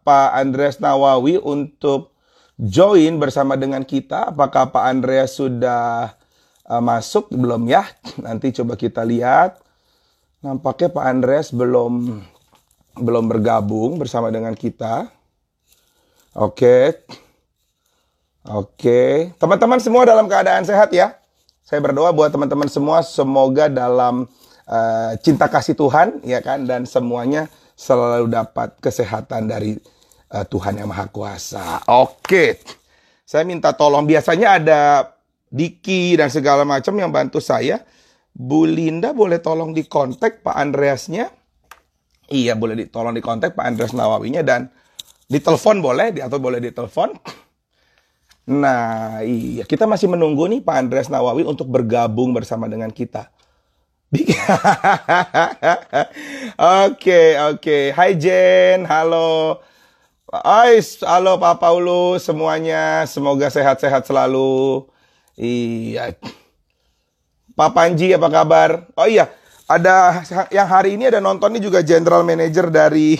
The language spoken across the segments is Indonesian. Pak Andreas Nawawi untuk join bersama dengan kita. Apakah Pak Andreas sudah masuk? Belum ya? Nanti coba kita lihat. Nampaknya Pak Andreas belum bergabung bersama dengan kita. Oke. Oke. Teman-teman semua dalam keadaan sehat ya. Saya berdoa buat teman-teman semua, semoga dalam cinta kasih Tuhan, ya kan, dan semuanya selalu dapat kesehatan dari Tuhan Yang Maha Kuasa. Oke, saya minta tolong. Biasanya ada Diki dan segala macam yang bantu saya. Bu Linda boleh tolong dikontak Pak Andreasnya. Iya, boleh tolong dikontak Pak Andreas Nawawinya dan ditelepon boleh, atau boleh ditelepon. Nah, iya, kita masih menunggu nih Pak Andreas Nawawi untuk bergabung bersama dengan kita. Oke. Hai Jen, halo. Halo Pak Paulus semuanya. Semoga sehat-sehat selalu. Iya. Pak Panji apa kabar? Oh iya, ada yang hari ini ada nonton nih juga general manager dari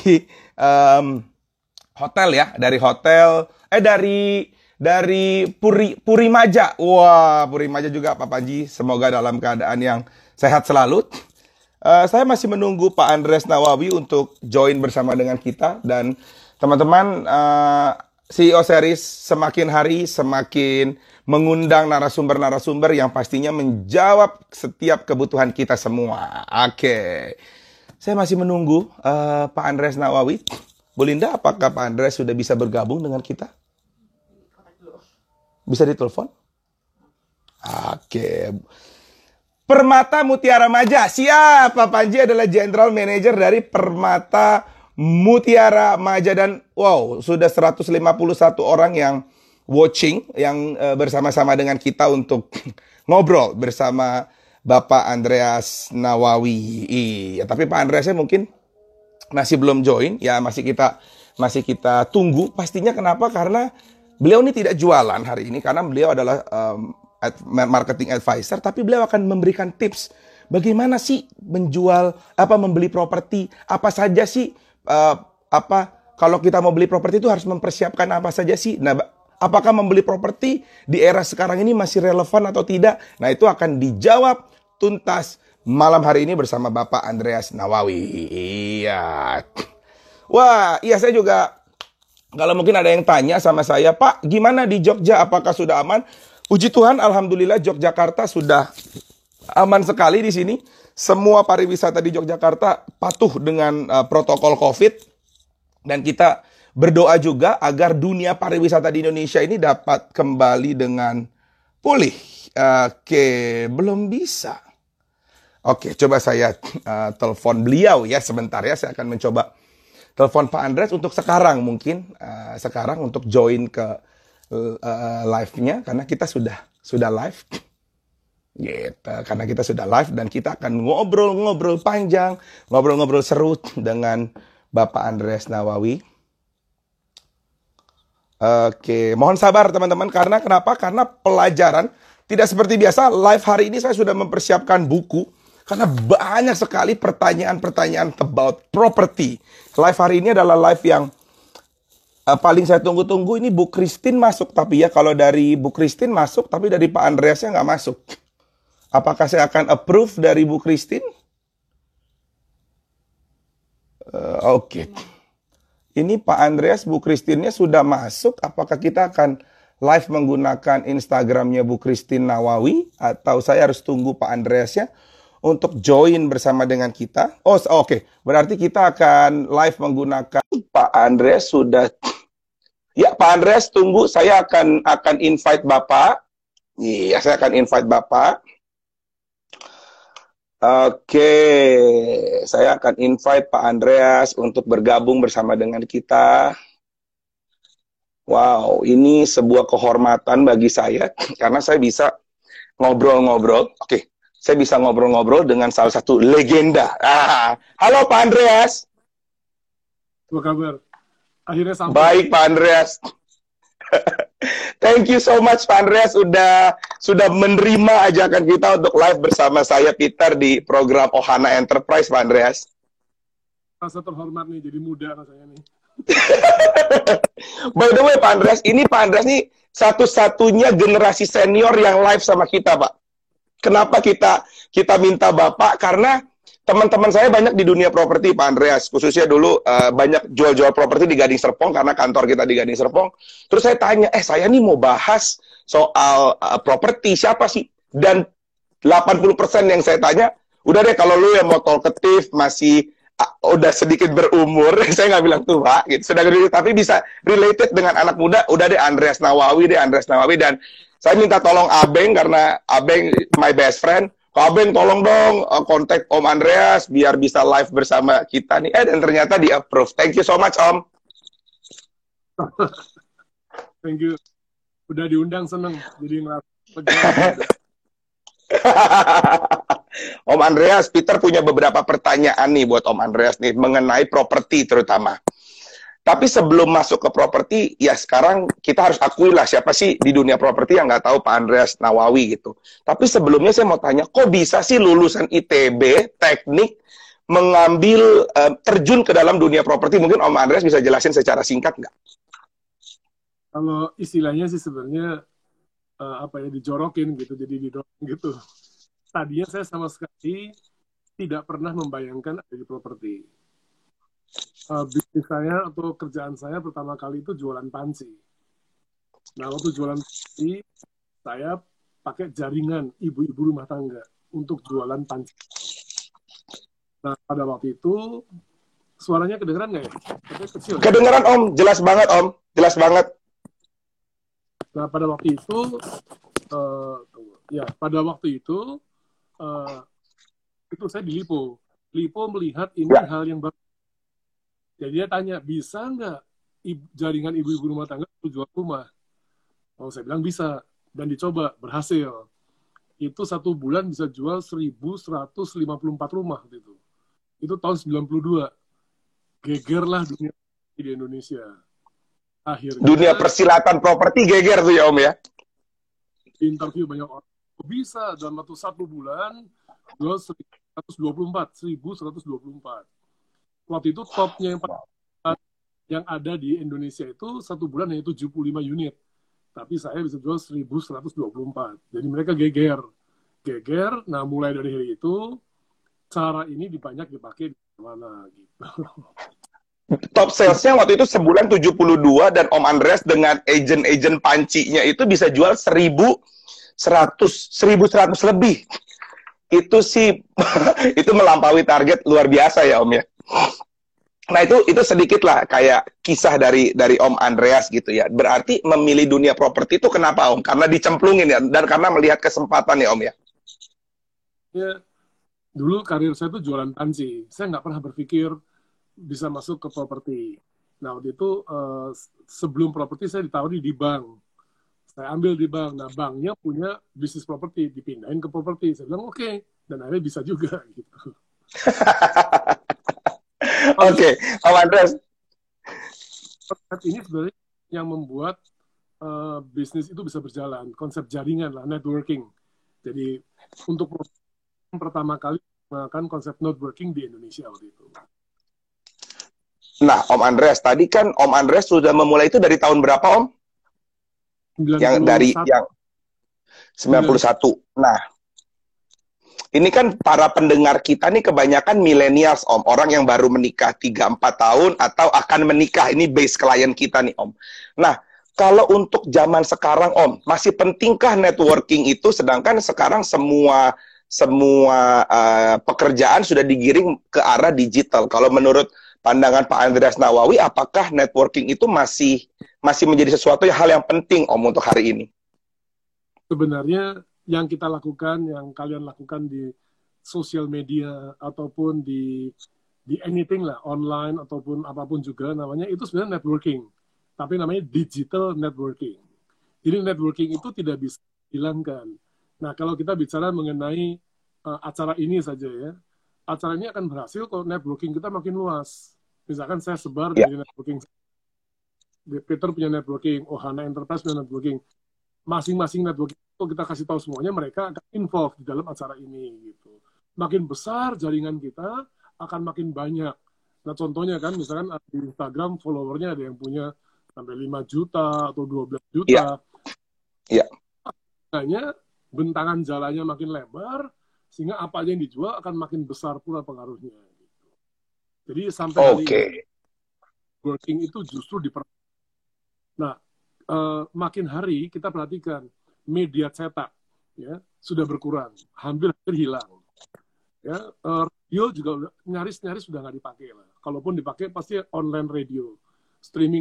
hotel ya, dari hotel. Dari Puri Maja. Wah, Puri Maja juga Pak Panji. Semoga dalam keadaan yang sehat selalu. Saya masih menunggu Pak Andreas Nawawi untuk join bersama dengan kita. Dan teman-teman, CEO Series semakin hari semakin mengundang narasumber-narasumber yang pastinya menjawab setiap kebutuhan kita semua. Oke. Saya masih menunggu Pak Andreas Nawawi. Bu Linda, apakah Pak Andreas sudah bisa bergabung dengan kita? Bisa ditelepon? Oke. Permata Mutiara Maja. Siap, Pak Panji adalah general manager dari Permata Mutiara Maja. Dan wow, sudah 151 orang yang watching, yang bersama-sama dengan kita untuk ngobrol bersama Bapak Andreas Nawawi. Iya, tapi Pak Andreasnya mungkin masih belum join. Ya, masih kita tunggu. Pastinya kenapa? Karena beliau ini tidak jualan hari ini, karena beliau adalah marketing advisor, tapi beliau akan memberikan tips bagaimana sih menjual, membeli properti, apa saja sih, kalau kita mau beli properti itu harus mempersiapkan apa saja sih. Nah, apakah membeli properti di era sekarang ini masih relevan atau tidak? Nah, itu akan dijawab tuntas malam hari ini bersama Bapak Andreas Nawawi. Iya. Wah, iya, saya juga. Kalau mungkin ada yang tanya sama saya, Pak, gimana di Jogja? Apakah sudah aman? Puji Tuhan, alhamdulillah Yogyakarta sudah aman sekali di sini. Semua pariwisata di Yogyakarta patuh dengan protokol COVID. Dan kita berdoa juga agar dunia pariwisata di Indonesia ini dapat kembali dengan pulih. Oke, belum bisa. Oke, coba saya telepon beliau ya sebentar ya. Saya akan mencoba telepon Pak Andreas untuk sekarang mungkin, sekarang untuk join ke live-nya, karena kita sudah live. Gitu, karena kita sudah live dan kita akan ngobrol-ngobrol panjang, ngobrol-ngobrol seru dengan Bapak Andreas Nawawi. Oke, mohon sabar teman-teman, karena kenapa? Karena pelajaran tidak seperti biasa. Live hari ini saya sudah mempersiapkan buku. Karena banyak sekali pertanyaan-pertanyaan about property. Live hari ini adalah live yang paling saya tunggu-tunggu. Ini Bu Christine masuk tapi ya. Kalau dari Bu Christine masuk tapi dari Pak Andreasnya nggak masuk. Apakah saya akan approve dari Bu Christine? Oke. Ini Pak Andreas, Bu Christine-nya sudah masuk. Apakah kita akan live menggunakan Instagramnya Bu Christine Nawawi? Atau saya harus tunggu Pak Andreasnya untuk join bersama dengan kita? Oh, oke. Berarti kita akan live menggunakan Pak Andreas sudah. Ya, Pak Andreas tunggu. Saya akan invite Bapak. Iya, saya akan invite Bapak. Oke. Saya akan invite Pak Andreas untuk bergabung bersama dengan kita. Wow, ini sebuah kehormatan bagi saya. Karena saya bisa ngobrol-ngobrol. Oke. Saya bisa ngobrol-ngobrol dengan salah satu legenda. Halo Pak Andreas. Apa kabar? Akhirnya sampai. Baik Pak Andreas. Thank you so much Pak Andreas sudah menerima ajakan kita untuk live bersama saya Peter di program Ohana Enterprise Pak Andreas. Rasa terhormat nih, jadi muda rasanya nih. By the way, Pak Andreas, ini Pak Andreas nih satu-satunya generasi senior yang live sama kita, Pak. Kenapa kita minta Bapak? Karena teman-teman saya banyak di dunia properti, Pak Andreas. Khususnya dulu banyak jual-jual properti di Gading Serpong, karena kantor kita di Gading Serpong. Terus saya tanya, saya nih mau bahas soal properti, siapa sih? Dan 80% yang saya tanya, udah deh kalau lu yang mau talkative, masih udah sedikit berumur, saya nggak bilang tua, gitu. Tapi bisa related dengan anak muda, udah deh Andreas Nawawi, dan saya minta tolong Abeng, karena Abeng my best friend. Abeng tolong dong kontak Om Andreas biar bisa live bersama kita nih. Dan ternyata di approve. Thank you so much, Om. Thank you. Udah diundang, seneng. Jadi Om Andreas, Peter punya beberapa pertanyaan nih buat Om Andreas nih mengenai properti terutama. Tapi sebelum masuk ke properti, ya sekarang kita harus akui lah siapa sih di dunia properti yang nggak tahu Pak Andreas Nawawi gitu. Tapi sebelumnya saya mau tanya, kok bisa sih lulusan ITB, teknik, mengambil, terjun ke dalam dunia properti? Mungkin Om Andreas bisa jelasin secara singkat nggak? Kalau istilahnya sih sebenarnya, dijorokin gitu, jadi didorong gitu. Tadinya saya sama sekali tidak pernah membayangkan ada di properti. Bisnis saya atau kerjaan saya pertama kali itu jualan panci. Nah, waktu jualan panci, saya pakai jaringan ibu-ibu rumah tangga untuk jualan panci. Nah, pada waktu itu, suaranya kedengeran nggak ya? Kecil, kedengeran, ya? Om. Jelas banget, Om. Jelas banget. Nah, pada waktu itu, itu saya di Lippo. Lippo melihat ini ya, hal yang baru. Jadi dia tanya, bisa nggak jaringan ibu-ibu rumah tangga jual rumah? Oh, saya bilang bisa. Dan dicoba, berhasil. Itu satu bulan bisa jual 1.154 rumah. Gitu. Itu tahun 92. Gegerlah dunia di Indonesia. Akhirnya, dunia persilatan properti geger tuh ya, Om ya? Interview banyak orang. Bisa dalam waktu satu bulan jual 1.124. Waktu itu topnya yang ada di Indonesia itu satu bulan hanya 75 unit. Tapi saya bisa jual 1.124. Jadi mereka geger. Geger, nah mulai dari hari itu, cara ini banyak dipakai di mana gitu. Top salesnya waktu itu sebulan 72, dan Om Andreas dengan agent-agent pancinya itu bisa jual 1.100 lebih. Itu sih, itu melampaui target luar biasa ya, Om ya. Nah itu sedikit lah kayak kisah dari Om Andreas gitu ya. Berarti memilih dunia properti itu kenapa, Om? Karena dicemplungin ya, dan karena melihat kesempatan ya, Om ya? Ya, dulu karir saya tuh jualan panci. Saya nggak pernah berpikir bisa masuk ke properti. Nah waktu itu sebelum properti saya ditawari di bank. Saya ambil di bank. Nah banknya punya bisnis properti, dipindahin ke properti. Saya bilang oke. Dan akhirnya bisa juga gitu. Oke, Om Andreas. Ini sebenarnya yang membuat bisnis itu bisa berjalan. Konsep jaringan lah, networking. Jadi untuk pertama kali menggunakan konsep networking di Indonesia waktu itu. Nah, Om Andreas, tadi kan Om Andreas sudah memulai itu dari tahun berapa, Om? 91. Yang dari yang 91. Nah, ini kan para pendengar kita nih kebanyakan millennials, Om. Orang yang baru menikah 3-4 tahun atau akan menikah. Ini base klien kita nih, Om. Nah, kalau untuk zaman sekarang, Om, masih pentingkah networking itu? Sedangkan sekarang semua pekerjaan sudah digiring ke arah digital. Kalau menurut pandangan Pak Andreas Nawawi, apakah networking itu masih menjadi sesuatu hal yang penting, Om, untuk hari ini? Sebenarnya yang kita lakukan, yang kalian lakukan di sosial media ataupun di anything lah, online ataupun apapun juga namanya, itu sebenarnya networking. Tapi namanya digital networking. Jadi networking itu tidak bisa dihilangkan. Nah, kalau kita bicara mengenai acara ini saja ya, acara ini akan berhasil kalau networking kita makin luas. Misalkan saya sebar dari networking. Peter punya networking, Ohana Enterprise punya networking. Masing-masing networking kita kasih tahu semuanya, mereka akan involve di dalam acara ini gitu. Makin besar jaringan kita, akan makin banyak. Nah contohnya kan misalkan di Instagram followernya ada yang punya sampai 5 juta atau 12 juta. Iya. Yeah. Makanya bentangan jalannya makin lebar, sehingga apa aja yang dijual akan makin besar pula pengaruhnya. Gitu. Jadi sampai hari working itu justru diperlukan. Nah, makin hari kita perhatikan media cetak ya sudah berkurang, hampir hilang. Ya, radio juga nyaris sudah nggak dipakai lah. Kalaupun dipakai pasti online radio,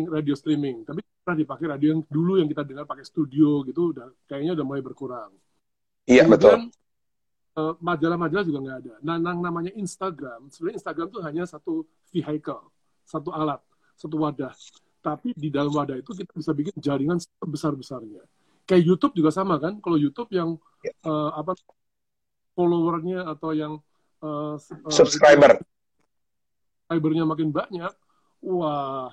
radio streaming. Tapi pernah dipakai radio yang dulu yang kita dengar pakai studio gitu, kayaknya udah mulai berkurang. Iya betul. Majalah-majalah juga nggak ada. Nah, namanya Instagram, sebenarnya Instagram itu hanya satu vehicle, satu alat, satu wadah. Tapi di dalam wadah itu kita bisa bikin jaringan sebesar-besarnya. Kayak YouTube juga sama kan? Kalau YouTube yang followernya atau yang subscribernya makin banyak, wah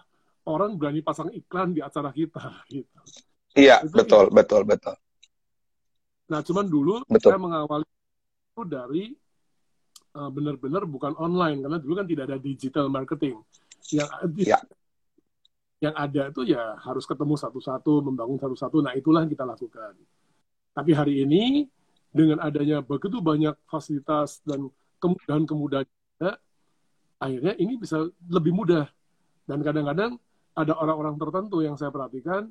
orang berani pasang iklan di acara kita gitu. Iya, betul. Nah, cuman dulu kita mengawali itu dari benar-benar bukan online, karena dulu kan tidak ada digital marketing. Yang ada itu ya harus ketemu satu-satu, membangun satu-satu. Nah, itulah yang kita lakukan. Tapi hari ini dengan adanya begitu banyak fasilitas dan kemudahan-kemudahan, akhirnya ini bisa lebih mudah. Dan kadang-kadang ada orang-orang tertentu yang saya perhatikan,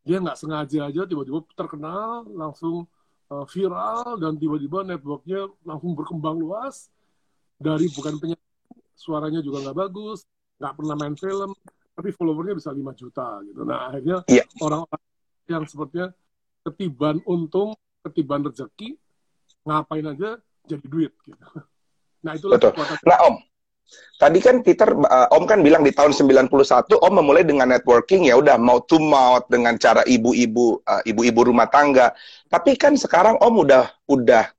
dia nggak sengaja aja tiba-tiba terkenal, langsung viral, dan tiba-tiba networknya langsung berkembang luas, dari bukan penyanyi, suaranya juga nggak bagus, nggak pernah main film, tapi followernya bisa 5 juta. Gitu. Nah, akhirnya orang-orang yang sepertinya ketiban untung, ketiban rezeki, ngapain aja jadi duit gitu. Nah, itulah kekuatan. Nah, Om. Tadi kan Peter Om kan bilang di tahun 91 Om memulai dengan networking, ya udah mouth to mouth dengan cara ibu-ibu rumah tangga. Tapi kan sekarang Om udah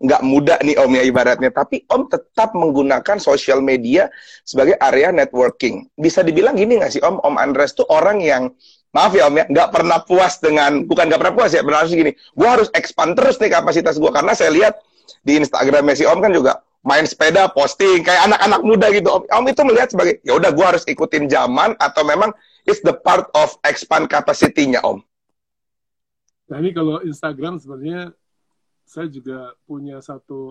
nggak muda nih Om ya ibaratnya, tapi Om tetap menggunakan social media sebagai area networking. Bisa dibilang gini nggak sih Om, Om Andreas tuh orang yang, maaf ya Om ya, nggak pernah puas dengan, bukan nggak pernah puas ya, benar gini, gue harus expand terus nih kapasitas gue, karena saya lihat di Instagramnya si Om kan juga main sepeda, posting, kayak anak-anak muda gitu. Om itu melihat sebagai, ya udah gue harus ikutin zaman, atau memang it's the part of expand capacity-nya Om? Nah ini kalau Instagram sebenarnya saya juga punya satu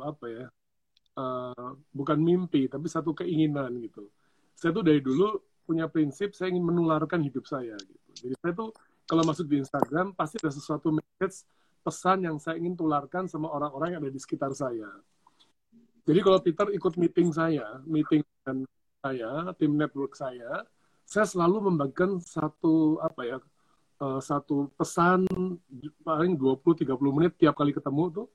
bukan mimpi, tapi satu keinginan gitu. Saya tuh dari dulu punya prinsip, saya ingin menularkan hidup saya gitu. Jadi saya tuh kalau masuk di Instagram pasti ada sesuatu message, pesan yang saya ingin tularkan sama orang-orang yang ada di sekitar saya. Jadi kalau Peter ikut meeting dengan saya, tim network saya selalu membagikan satu pesan paling 20-30 menit tiap kali ketemu tuh,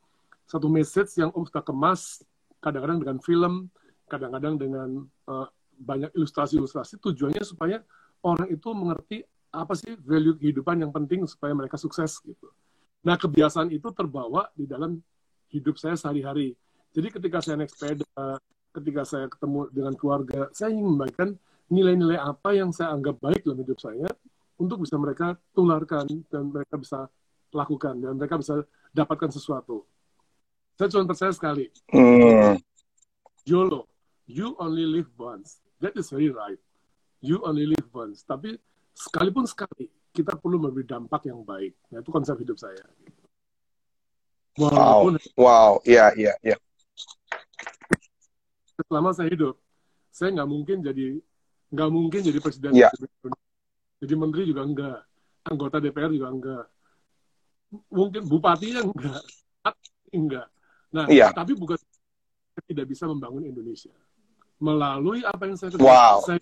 satu message yang Om sudah kemas, kadang-kadang dengan film, kadang-kadang dengan banyak ilustrasi-ilustrasi, tujuannya supaya orang itu mengerti apa sih value kehidupan yang penting supaya mereka sukses gitu. Nah, kebiasaan itu terbawa di dalam hidup saya sehari-hari. Jadi ketika saya naik sepeda, ketika saya ketemu dengan keluarga, saya ingin membagikan nilai-nilai apa yang saya anggap baik dalam hidup saya untuk bisa mereka tularkan dan mereka bisa lakukan dan mereka bisa dapatkan sesuatu. Saya cuma percaya sekali. YOLO, you only live once. That is very right. You only live once. Tapi sekalipun sekali, kita perlu memberi dampak yang baik. Nah, itu konsep hidup saya. Wow. Selama saya hidup, saya nggak mungkin jadi presiden. Yeah. Jadi menteri juga enggak. Anggota DPR juga enggak. Mungkin bupati yang enggak. Nah, tapi bukan saya tidak bisa membangun Indonesia. Melalui apa yang saya kerjakan,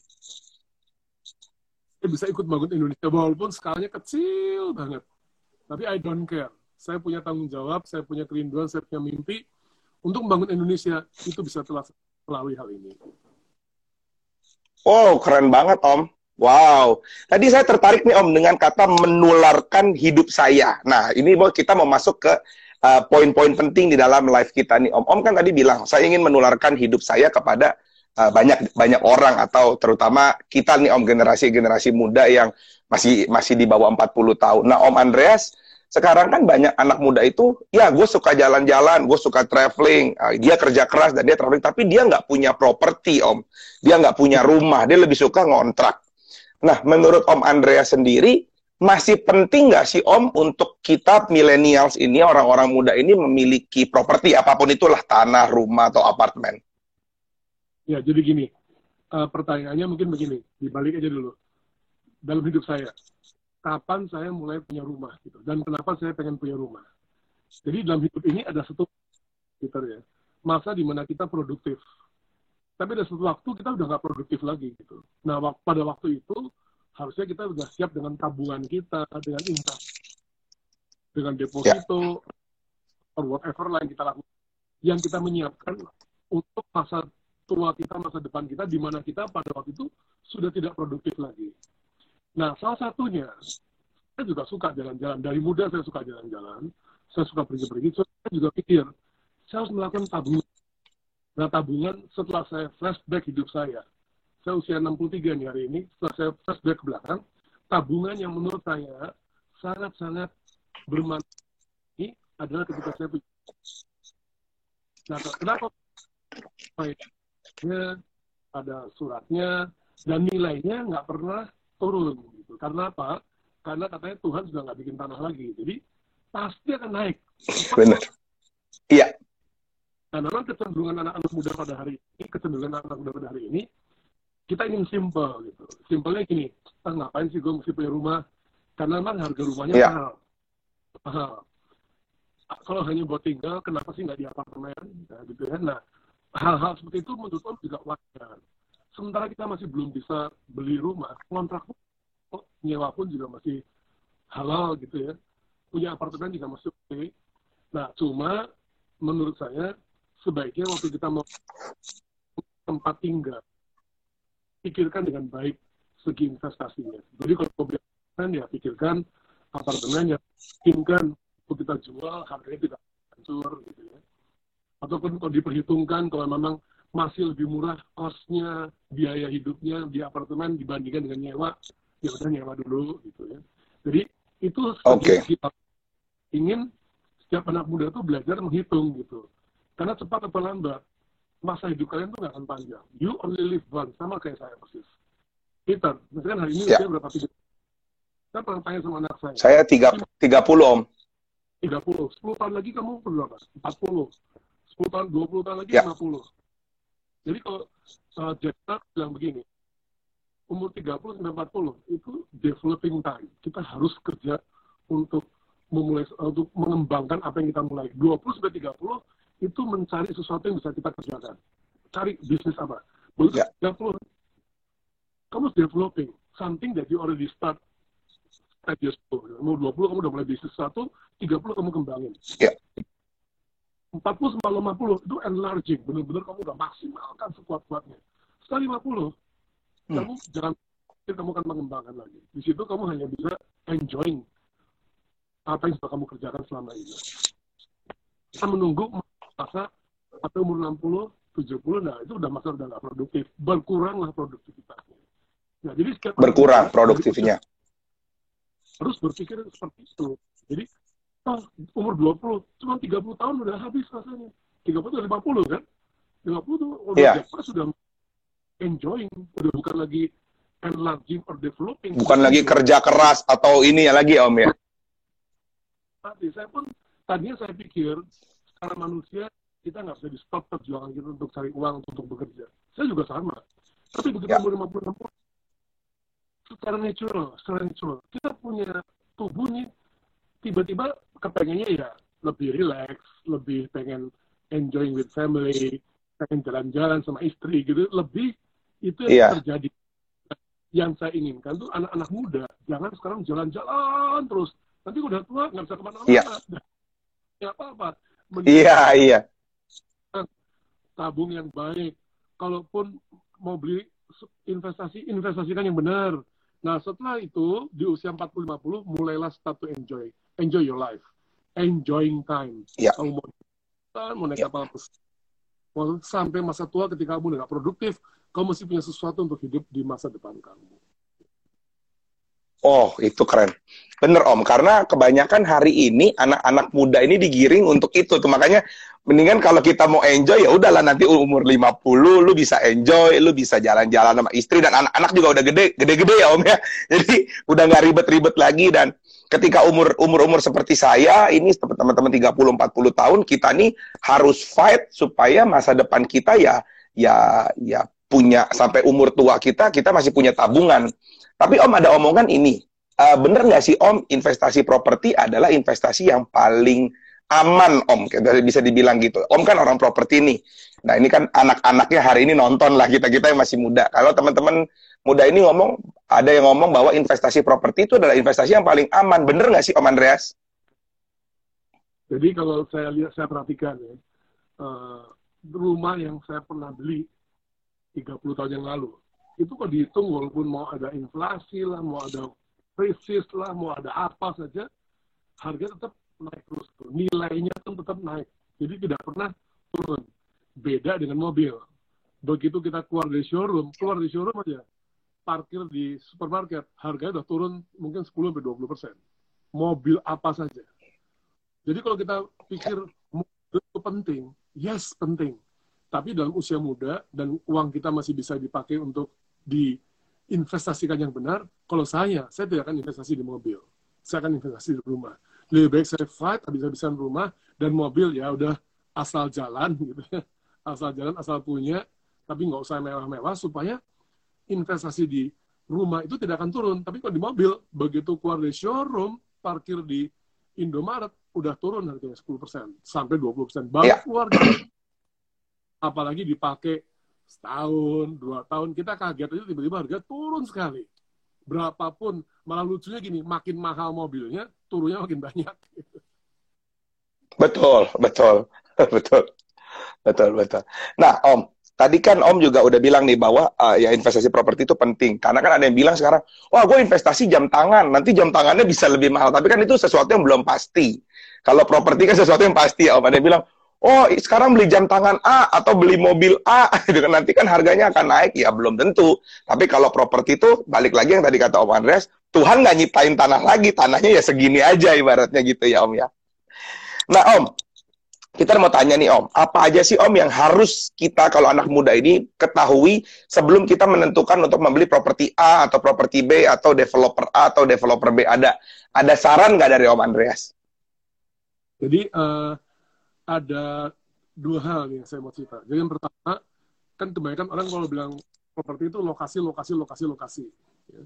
saya bisa ikut bangun Indonesia walaupun skalanya kecil banget. Tapi I don't care. Saya punya tanggung jawab, saya punya kerinduan, saya punya mimpi untuk membangun Indonesia, itu bisa melalui hal ini. Wow, keren banget Om. Wow. Tadi saya tertarik nih Om dengan kata menularkan hidup saya. Nah, ini kita mau masuk ke poin-poin penting di dalam live kita nih Om. Om kan tadi bilang, saya ingin menularkan hidup saya kepada banyak orang, atau terutama kita nih Om, generasi muda yang masih di bawah 40 tahun. Nah Om Andreas Sekarang kan banyak anak muda itu, ya gue suka jalan-jalan, gue suka traveling, dia kerja keras dan dia traveling, tapi dia nggak punya properti, Om. Dia nggak punya rumah, dia lebih suka ngontrak. Nah, menurut Om Andreas sendiri, masih penting nggak sih, Om, untuk kita millennials ini, orang-orang muda ini memiliki properti, apapun itulah, tanah, rumah, atau apartemen? Ya, jadi gini, pertanyaannya mungkin begini, dibalik aja dulu. Dalam hidup saya, kapan saya mulai punya rumah gitu, dan kenapa saya pengen punya rumah. Jadi dalam hidup ini ada satu ya, masa di mana kita produktif, tapi ada satu waktu kita udah nggak produktif lagi gitu. Nah pada waktu itu harusnya kita udah siap dengan tabungan kita, dengan income, dengan deposito, or whatever lain kita lakukan, yang kita menyiapkan untuk masa tua kita, masa depan kita, di mana kita pada waktu itu sudah tidak produktif lagi. Nah, salah satunya, saya juga suka jalan-jalan. Dari muda saya suka jalan-jalan, saya suka pergi-pergi, so, saya juga pikir, saya harus melakukan tabungan. Nah, tabungan setelah saya flashback hidup saya usia 63 nih hari ini, setelah saya flashback ke belakang, tabungan yang menurut saya sangat-sangat bermanfaat ini adalah ketika saya punya. Nah, kenapa? Ada suratnya, dan nilainya nggak pernah turun gitu. Karena apa? Karena katanya Tuhan sudah nggak bikin tanah lagi, jadi pasti akan naik. Benar. Iya. Nah, memang kecenderungan anak-anak muda pada hari ini, kita ingin simple gitu. Simpelnya gini, ngapain sih gue mesti punya rumah? Karena memang harga rumahnya mahal. Kalau hanya buat tinggal, kenapa sih nggak di apartemen? Nah, gitu ya. Nah, hal-hal seperti itu menurut orang juga wajar. Sementara kita masih belum bisa beli rumah, kontrak pun, nyewa pun juga masih halal gitu ya. Punya apartemen juga masih oke. Nah, cuma menurut saya sebaiknya waktu kita mau tempat tinggal, pikirkan dengan baik segi investasinya. Jadi kalau mau beli apartemen, ya pikirkan apartemennya, pikirkan kalau kita jual harganya tidak hancur gitu ya. Ataupun kalau diperhitungkan kalau memang masih lebih murah kosnya, biaya hidupnya di apartemen dibandingkan dengan nyewa, ya udah nyewa dulu gitu ya. Jadi itu kita ingin setiap anak muda tuh belajar menghitung gitu, karena cepat atau lambat masa hidup kalian tuh nggak akan panjang. You only live once, sama kayak saya persis. Kita misalkan hari ini usia berapa? Saya pernah tanya sama anak saya, saya 30 Om, 30, 10 tahun lagi kamu berapa? 40, 10 tahun, 20 tahun lagi 50. Jadi kalau Jakarta bilang begini, umur 30 sampai 40 itu developing time. Kita harus kerja untuk memulai, untuk mengembangkan apa yang kita mulai. 20 sampai 30 itu mencari sesuatu yang bisa kita kerjakan. Cari bisnis apa. Belum 30, kamu developing something that you already start at your school. Umur 20 kamu udah mulai bisnis satu, 30 kamu kembangin. 40 sampai 50 itu enlarging, benar-benar kamu udah maksimalkan sekuat-kuatnya. Setelah 50, kamu jangan pikir kamu akan mengembangkan lagi. Di situ kamu hanya bisa enjoying apa yang sudah kamu kerjakan selama ini. Kita menunggu masa atau umur 60, 70, nah itu udah masa udah nggak produktif, berkuranglah produktivitasnya. Nah, jadi berkurang produktifnya. Harus berpikir seperti itu. Jadi umur 20, cuma 30 tahun udah habis rasanya. 30 atau 50 kan? 50 tuh udah sudah enjoying, udah bukan lagi enlarging or developing. Bukan lagi kerja keras atau ini ya lagi, Om ya? Saya pun, tadinya saya pikir, secara manusia kita nggak bisa di-stop perjuangan kita untuk cari uang, untuk bekerja. Saya juga sama. Tapi begitu umur 50, secara natural, kita punya tubuh nih, tiba-tiba kepengennya ya lebih relax, lebih pengen enjoying with family, pengen jalan-jalan sama istri gitu, lebih itu yang terjadi. Yang saya inginkan tuh anak-anak muda jangan sekarang jalan-jalan terus, nanti udah tua nggak bisa kemana-mana. Apa-apa. Tabung yang baik, kalaupun mau beli investasi, investasikan yang benar. Nah setelah itu di usia 40-50 mulailah start to enjoy your life, enjoying time. Kamu mau naik kapal sampai masa tua, ketika kamu nggak produktif, kamu mesti punya sesuatu untuk hidup di masa depan kamu. Oh, itu keren. Bener Om, karena kebanyakan hari ini anak-anak muda ini digiring untuk itu tuh. Makanya mendingan kalau kita mau enjoy ya udahlah nanti umur 50 lu bisa enjoy, lu bisa jalan-jalan sama istri dan anak-anak juga udah gede-gede ya Om ya. Jadi udah nggak ribet-ribet lagi, dan ketika umur seperti saya ini teman-teman 30-40 tahun kita nih harus fight supaya masa depan kita ya punya sampai umur tua kita masih punya tabungan. Tapi Om ada omongan ini. Bener nggak sih Om, investasi properti adalah investasi yang paling aman Om, bisa dibilang gitu. Om kan orang properti nih. Nah ini kan anak-anaknya hari ini nonton lah, kita yang masih muda. Kalau teman-teman muda ini ngomong, ada yang ngomong bahwa investasi properti itu adalah investasi yang paling aman. Bener nggak sih Om Andreas? Jadi kalau saya lihat, saya perhatikan ya, rumah yang saya pernah beli 30 tahun yang lalu, itu kalau dihitung walaupun mau ada inflasi lah, mau ada krisis lah, mau ada apa saja, harga tetap naik terus. Nilainya tetap naik. Jadi tidak pernah turun. Beda dengan mobil. Begitu kita keluar dari showroom aja, parkir di supermarket, harganya udah turun mungkin 10-20%. Mobil apa saja. Jadi kalau kita pikir mobil itu penting, yes penting. Tapi dalam usia muda dan uang kita masih bisa dipakai untuk diinvestasikan yang benar, kalau saya tidak akan investasi di mobil. Saya akan investasi di rumah. Lebih baik saya fight habis-habisan rumah, dan mobil ya udah asal jalan gitu ya. Asal jalan, asal punya, tapi nggak usah mewah-mewah, supaya investasi di rumah itu tidak akan turun. Tapi kalau di mobil, begitu keluar dari showroom, parkir di Indomaret, udah turun harganya 10% sampai 20%. Baru keluar dari, apalagi dipakai setahun, 2 tahun, kita kaget aja tiba-tiba harga turun sekali. Berapapun, malah lucunya gini, makin mahal mobilnya, turunnya makin banyak. Betul. Nah, Om, tadi kan Om juga udah bilang nih bahwa ya investasi properti itu penting. Karena kan ada yang bilang sekarang, wah gue investasi jam tangan, nanti jam tangannya bisa lebih mahal. Tapi kan itu sesuatu yang belum pasti. Kalau properti kan sesuatu yang pasti, Om. Ada yang bilang, oh, sekarang beli jam tangan A atau beli mobil A, nanti kan harganya akan naik. Ya, belum tentu. Tapi kalau properti itu, balik lagi yang tadi kata Om Andreas, Tuhan nggak nyiptain tanah lagi, tanahnya ya segini aja ibaratnya gitu ya, Om, ya. Nah, Om, kita mau tanya nih, Om, apa aja sih, Om, yang harus kita kalau anak muda ini ketahui sebelum kita menentukan untuk membeli properti A atau properti B atau developer A atau developer B? Ada saran nggak dari Om Andreas? Jadi, ada 2 hal yang saya mau cerita. Jadi yang pertama, kan kebanyakan orang kalau bilang properti itu lokasi. Ya.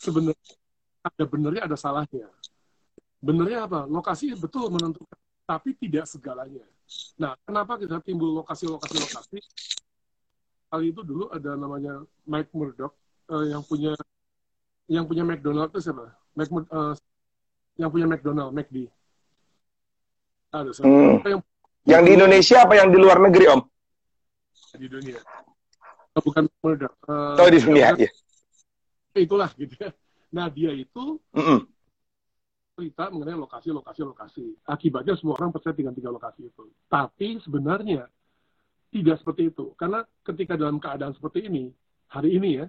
Sebenarnya ada benernya, ada salahnya. Benernya apa? Lokasi betul menentukan, tapi tidak segalanya. Nah, kenapa kita timbul lokasi? Kali itu dulu ada namanya Mike Murdoch, yang punya McDonald itu siapa? Yang punya McDonald, McD. Ada yang di Indonesia apa yang di luar negeri, Om? Di dunia. Bukan produk. Di dunia, ya. Itulah, gitu ya. Nah, dia itu cerita mengenai lokasi. Akibatnya semua orang percaya dengan 3 lokasi itu. Tapi sebenarnya tidak seperti itu. Karena ketika dalam keadaan seperti ini, hari ini ya,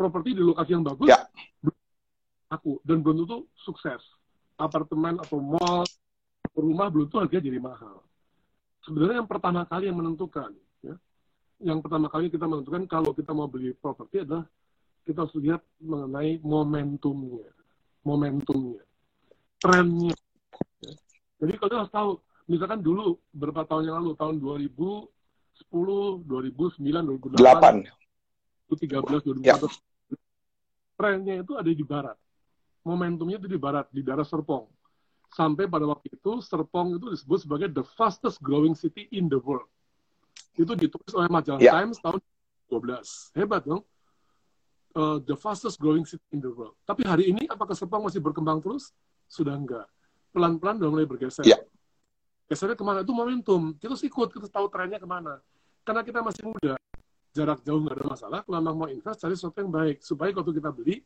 properti di lokasi yang bagus, ya, dan belum tentu sukses. Apartemen atau mall, rumah belum tuh harga jadi mahal. Sebenarnya yang pertama kali kita menentukan kalau kita mau beli properti adalah kita harus lihat mengenai momentumnya, trennya. Jadi kalau kita harus tahu, misalkan dulu berapa tahun yang lalu, tahun 2010, 2009, 2008, 2013, 2014, trennya itu ada di barat. Momentumnya itu di barat, di daerah Serpong. Sampai pada waktu itu, Serpong itu disebut sebagai the fastest growing city in the world. Itu ditulis oleh majalah Times tahun 2012. Hebat dong? The fastest growing city in the world. Tapi hari ini, apakah Serpong masih berkembang terus? Sudah enggak. Pelan-pelan udah mulai bergeser. Gesernya kemana? Itu momentum. Kita harus ikut, kita tahu trennya kemana. Karena kita masih muda, jarak jauh nggak ada masalah. Kalau memang mau invest, cari sesuatu yang baik. Supaya waktu kita beli,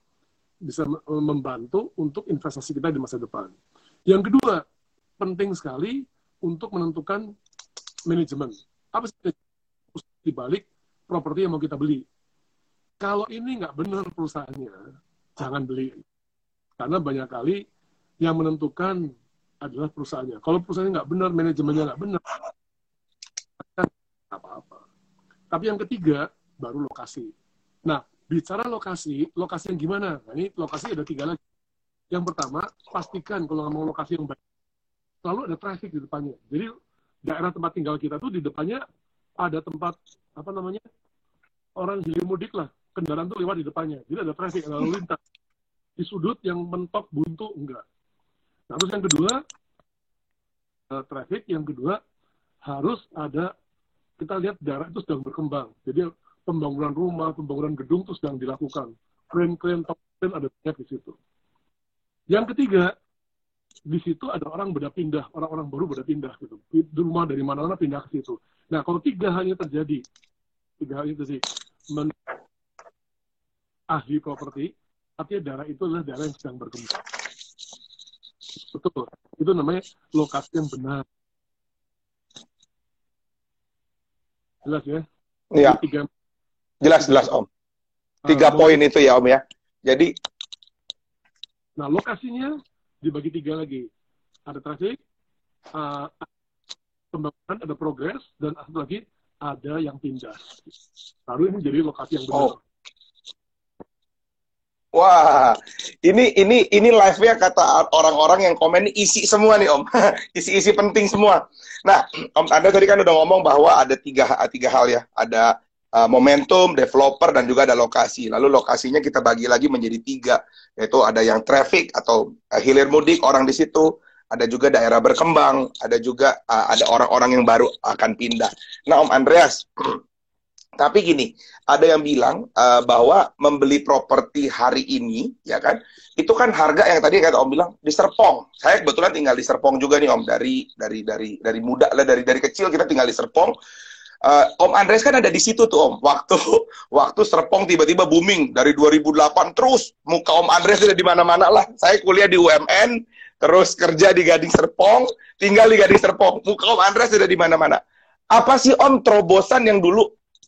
bisa membantu untuk investasi kita di masa depan. Yang kedua, penting sekali untuk menentukan manajemen. Apa sih di balik properti yang mau kita beli? Kalau ini nggak benar perusahaannya, jangan beli. Karena banyak kali yang menentukan adalah perusahaannya. Kalau perusahaannya nggak benar, manajemennya nggak benar, apa-apa. Tapi yang ketiga, baru lokasi. Nah, bicara lokasi, lokasi yang gimana? Nah, ini lokasi ada tiga lagi. Yang pertama, pastikan kalau mau lokasi yang baik, selalu ada traffic di depannya. Jadi, daerah tempat tinggal kita tuh di depannya ada tempat, apa namanya, orang hilir mudik lah. Kendaraan tuh lewat di depannya. Jadi ada traffic, ada lalu lintas. Di sudut yang mentok, buntu, enggak. Nah, terus yang kedua, traffic yang kedua, harus ada, kita lihat daerah itu sedang berkembang. Jadi pembangunan rumah, pembangunan gedung itu sedang dilakukan. Keren-keren, top-keren ada banyak di situ. Yang ketiga, di situ ada orang pindah, orang-orang baru pindah gitu. Di rumah dari mana-mana pindah ke situ. Nah, kalau tiga hal ini terjadi, ahli properti, artinya daerah itu adalah daerah yang sedang berkembang. Betul, itu namanya lokasi yang benar. Jelas ya? Iya. Jelas, Om. Tiga poin itu ya, Om ya. Jadi, nah lokasinya dibagi tiga lagi. Ada traffic, pembangunan, ada progres, dan satu lagi ada yang pindah. Lalu ini jadi lokasi yang benar. Oh. Wah, ini live-nya kata orang-orang yang komen isi semua nih, Om. Isi-isi penting semua. Nah, Om, Anda tadi kan udah ngomong bahwa ada tiga hal ya. Ada momentum, developer, dan juga ada lokasi. Lalu lokasinya kita bagi lagi menjadi tiga. Yaitu ada yang traffic atau hilir mudik, orang di situ. Ada juga daerah berkembang. Ada juga ada orang-orang yang baru akan pindah. Nah, Om Andreas, tapi gini, ada yang bilang bahwa membeli properti hari ini, ya kan, itu kan harga yang tadi kata Om bilang di Serpong. Saya kebetulan tinggal di Serpong juga nih, Om, dari muda lah, dari kecil kita tinggal di Serpong. Om Andreas kan ada di situ tuh, Om. Waktu Serpong tiba-tiba booming dari 2008 terus muka Om Andreas sudah di mana-mana lah. Saya kuliah di UMN, terus kerja di Gading Serpong, tinggal di Gading Serpong. Muka Om Andreas sudah di mana-mana. Apa sih, Om, terobosan yang dulu?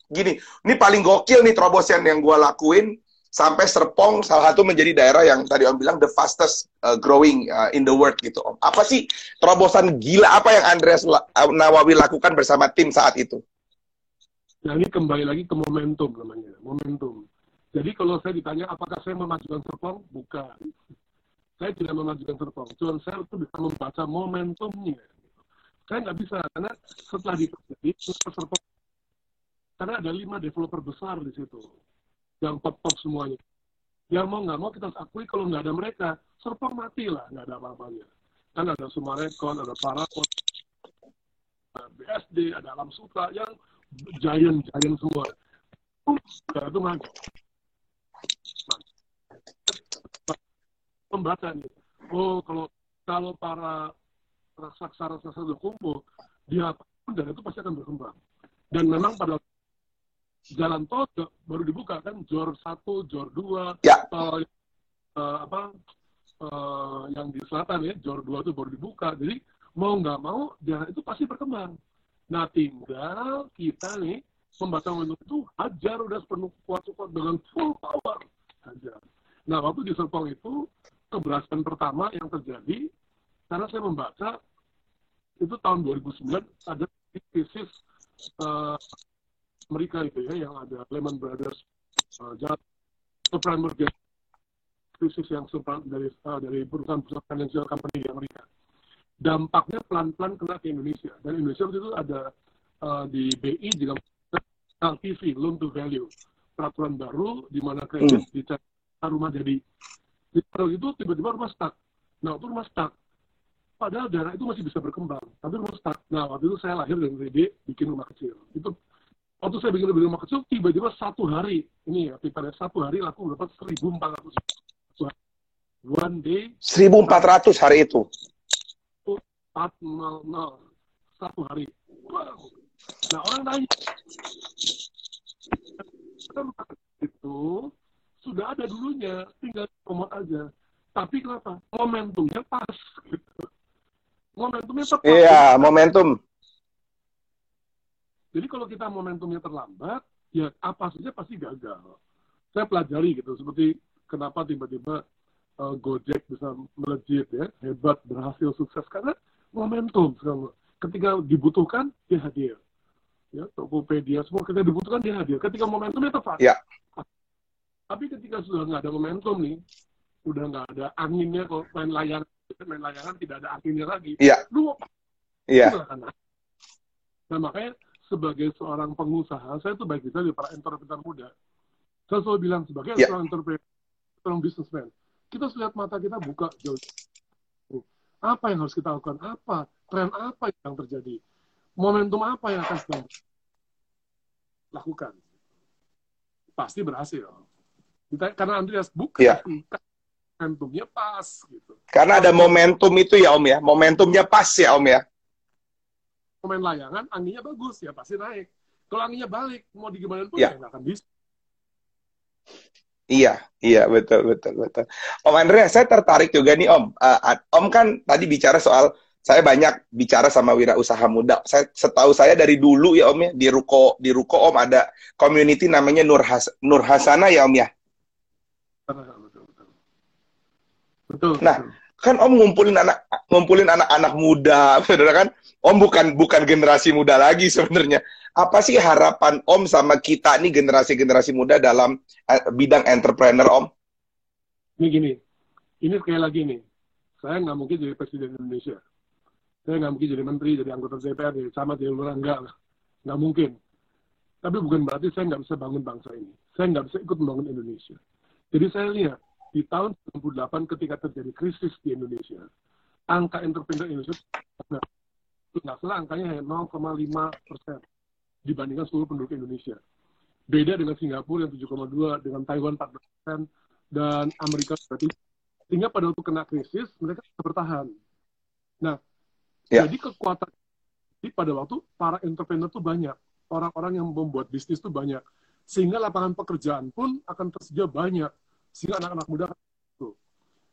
Gini, ini paling gokil nih terobosan yang gue lakuin sampai Serpong salah satu menjadi daerah yang tadi Om bilang the fastest growing in the world gitu, Om. Apa sih terobosan gila apa yang Andreas Nawawi lakukan bersama tim saat itu? Nah, ini kembali lagi ke momentum namanya, momentum. Jadi kalau saya ditanya apakah saya memajukan Serpong, bukan. Saya tidak memajukan Serpong, cuma saya itu bisa membaca momentumnya. Saya nggak bisa, karena setelah dikerjakan Serpong, karena ada 5 developer besar di situ, yang top-top semuanya. Yang mau nggak mau kita harus akui kalau nggak ada mereka, Serpong mati lah, nggak ada apa-apanya. Kan ada Summarecon, ada Parakon, ada BSD, ada Alam Suka, yang giant semua. Itu maju. Pembaca nih, oh kalau para raksasa itu kumpul, dia pun dan itu pasti akan berkembang. Dan memang pada jalan tol baru dibuka kan jor 1, jor 2 ya. Tol yang di selatan ya jor 2 itu baru dibuka, jadi mau nggak mau jalan itu pasti berkembang. Nah tinggal kita nih membaca momentum itu hajar udah sepenuh kuat dengan full power hajar. Nah waktu di Serpong itu keberhasilan pertama yang terjadi karena saya membaca itu tahun 2009 ada krisis mereka itu ya, yang ada Lehman Brothers, subprime mortgage, krisis yang subprime dari perusahaan-perusahaan financial company di Amerika. Dampaknya pelan-pelan kena ke Indonesia. Dan Indonesia itu ada di BI juga LTV, loan to value, peraturan baru di mana kredit dicari rumah jadi. Di tahun itu tiba-tiba rumah stuck. Nah, untuk rumah stuck, padahal daerah itu masih bisa berkembang, tapi rumah stuck. Nah, waktu itu saya lahir dan ide bikin rumah kecil. Itu waktu saya bikin rumah kecil, tiba-tiba satu hari, ini ya, pada satu hari aku dapat 1.400. One day. 1.400 hari itu? 400, satu hari. Wow. Nah, orang tanya. Itu sudah ada dulunya, tinggal komod aja. Tapi kenapa? Momentumnya pas. Gitu. Momentumnya tepat. Iya, momentum. Jadi kalau kita momentumnya terlambat, ya apa saja pasti gagal. Saya pelajari gitu, seperti kenapa tiba-tiba Gojek bisa melejit ya, hebat, berhasil, sukses, karena momentum selalu. Ketika dibutuhkan, dia hadir. Ya, Tokopedia, semua ketika dibutuhkan, dia hadir. Ketika momentumnya tepat. Ya. Tapi ketika sudah nggak ada momentum nih, udah nggak ada anginnya, kalau main layangan tidak ada anginnya lagi. Iya. Iya. Nah, makanya sebagai seorang pengusaha, saya tuh baik bicara para entrepreneur muda. Saya selalu bilang, sebagai seorang entrepreneur, seorang businessman, kita lihat mata kita buka jauh. Apa yang harus kita lakukan? Apa? Tren apa yang terjadi? Momentum apa yang akan sedang lakukan? Pasti berhasil. Karena Andreas buka, momentumnya pas. Gitu. Karena ada momentum itu ya Om ya? Momentumnya pas ya Om ya? Main layangan, anginnya bagus, ya pasti naik. Kalau anginnya balik, mau digimana pun ya nggak akan bisa. Iya, iya, betul, betul, betul. Om Andreas, saya tertarik juga nih Om. Om kan tadi bicara soal, saya banyak bicara sama wirausaha muda. Setahu saya dari dulu ya Om ya, di ruko Om ada community namanya Nurhasanah ya Om ya? Betul, betul. Betul. Nah, kan Om ngumpulin anak-anak muda, saudara kan? Om bukan generasi muda lagi sebenarnya. Apa sih harapan Om sama kita nih generasi-generasi muda dalam bidang entrepreneur Om? Ini sekali lagi nih, saya nggak mungkin jadi presiden Indonesia. Saya nggak mungkin jadi menteri, jadi anggota DPR, jadi camat, jadi lurah, nggak mungkin. Tapi bukan berarti saya nggak bisa bangun bangsa ini. Saya nggak bisa ikut membangun Indonesia. Jadi saya lihat, di tahun 1998 ketika terjadi krisis di Indonesia, angka entrepreneur Indonesia nggak salah angkanya hanya 0,5% dibandingkan seluruh penduduk Indonesia. Beda dengan Singapura yang 7,2, dengan Taiwan 4%, dan Amerika. Sehingga pada waktu kena krisis, mereka bertahan. Nah, jadi kekuatan pada waktu para entrepreneur itu banyak. Orang-orang yang membuat bisnis itu banyak. Sehingga lapangan pekerjaan pun akan tersedia banyak. Sehingga anak-anak muda itu.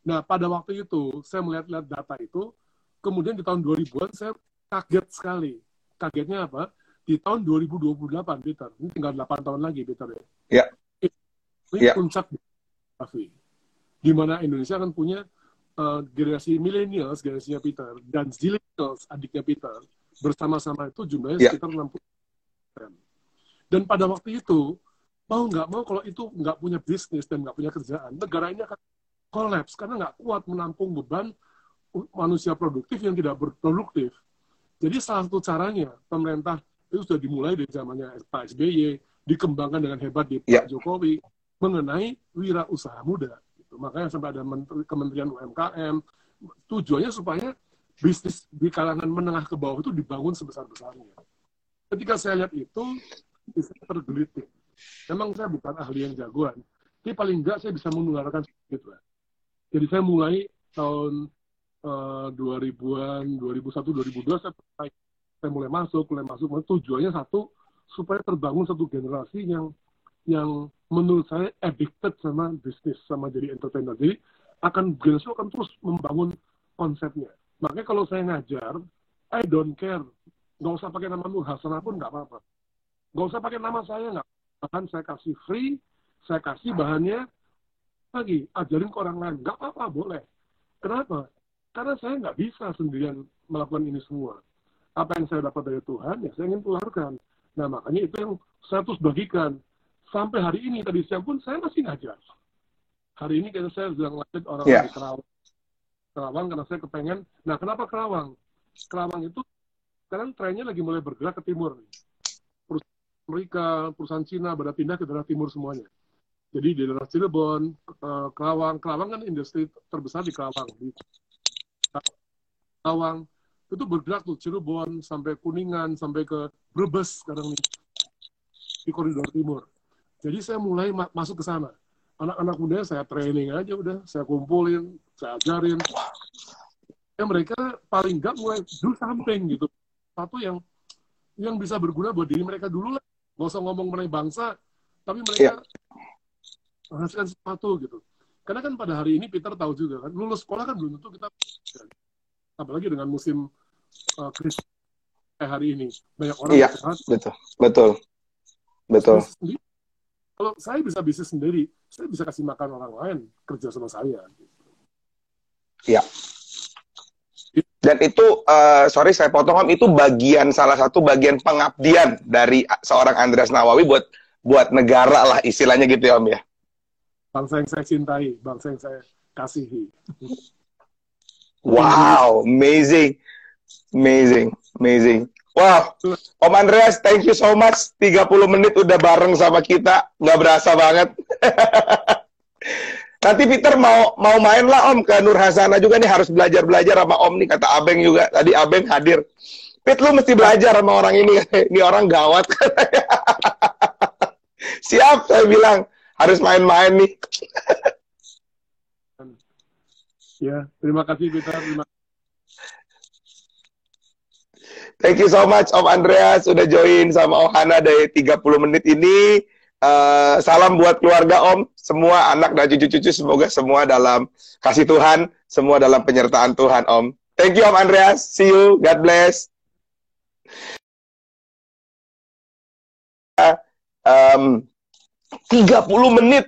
Nah, pada waktu itu, saya melihat-lihat data itu, kemudian di tahun 2000-an, saya kaget sekali. Kagetnya apa? Di tahun 2028, Peter. Ini tinggal 8 tahun lagi, Peter. Ya. Ini puncak demografi. Di mana Indonesia akan punya generasi millennials, generasinya Peter, dan zillennials, adiknya Peter. Bersama-sama itu jumlahnya sekitar 60%. Dan pada waktu itu, mau nggak mau kalau itu nggak punya bisnis dan nggak punya kerjaan, negara ini akan kolaps karena nggak kuat menampung beban manusia produktif yang tidak berproduktif. Jadi salah satu caranya pemerintah itu sudah dimulai dari zamannya Pak SBY, dikembangkan dengan hebat di Pak Jokowi mengenai wirausaha muda. Gitu. Makanya sampai ada Kementerian UMKM, tujuannya supaya bisnis di kalangan menengah ke bawah itu dibangun sebesar-besarnya. Ketika saya lihat itu, saya tergelitik. Memang saya bukan ahli yang jagoan, tapi paling enggak saya bisa menularkan sedikit lah. Jadi saya mulai tahun 2000-an, 2001-2002 saya mulai masuk. Tujuannya satu, supaya terbangun satu generasi yang menurut saya addicted sama bisnis, sama jadi entertainer. Jadi generasi akan terus membangun konsepnya. Makanya kalau saya ngajar, I don't care, nggak usah pakai nama Nurhasanah pun nggak apa-apa, nggak usah pakai nama saya nggak. Bahan saya kasih free, saya kasih bahannya lagi, ajarin ke orang lain. Nggak apa-apa, boleh. Kenapa? Karena saya nggak bisa sendirian melakukan ini semua. Apa yang saya dapat dari Tuhan, ya saya ingin tularkan. Nah, makanya itu yang saya terus bagikan. Sampai hari ini, tadi siang pun saya masih ngajar. Hari ini karena saya sedang ngajar orang di Karawang. Karawang karena saya kepengen. Nah, kenapa Karawang? Karawang itu sekarang trennya lagi mulai bergerak ke timur nih. Amerika, perusahaan Cina pada pindah ke daerah timur semuanya. Jadi di daerah Cirebon, Karawang kan industri terbesar di Karawang. Di Karawang itu bergerak tuh Cirebon sampai Kuningan sampai ke Brebes sekarang nih di koridor timur. Jadi saya mulai masuk ke sana. Anak-anak muda saya training aja udah, saya kumpulin, saya ajarin. Ya mereka paling nggak mulai do something gitu. Satu yang bisa berguna buat diri mereka dulu lah. Nggak usah ngomong mengenai bangsa, tapi mereka menghasilkan sesuatu gitu. Karena kan pada hari ini Peter tahu juga kan, lulus sekolah kan belum tentu kita, apalagi dengan musim krisis hari ini banyak orang. Iya, betul. Kalau saya bisa bisnis sendiri, saya bisa kasih makan orang lain kerja sama saya. Gitu. Ya. Dan itu, sorry saya potong Om, itu bagian, salah satu bagian pengabdian dari seorang Andreas Nawawi buat negara lah istilahnya gitu ya Om ya. Bangsa yang saya cintai, bangsa yang saya kasihi. Wow, amazing, amazing, amazing. Wow, Om Andreas, thank you so much. 30 menit udah bareng sama kita, nggak berasa banget. Nanti Peter mau main lah Om ke Nurhasanah juga nih, harus belajar sama Om nih, kata Abeng juga. Tadi Abeng hadir. Pit, lu mesti belajar sama orang ini. Ini orang gawat. Siap, saya bilang. Harus main-main nih. Ya, terima kasih Peter. Thank you so much Om Andreas sudah join sama Ohana dari 30 menit ini. Salam buat keluarga Om, semua anak dan cucu-cucu, semoga semua dalam kasih Tuhan, semua dalam penyertaan Tuhan Om. Thank you Om Andreas, see you, God bless. Um, 30 menit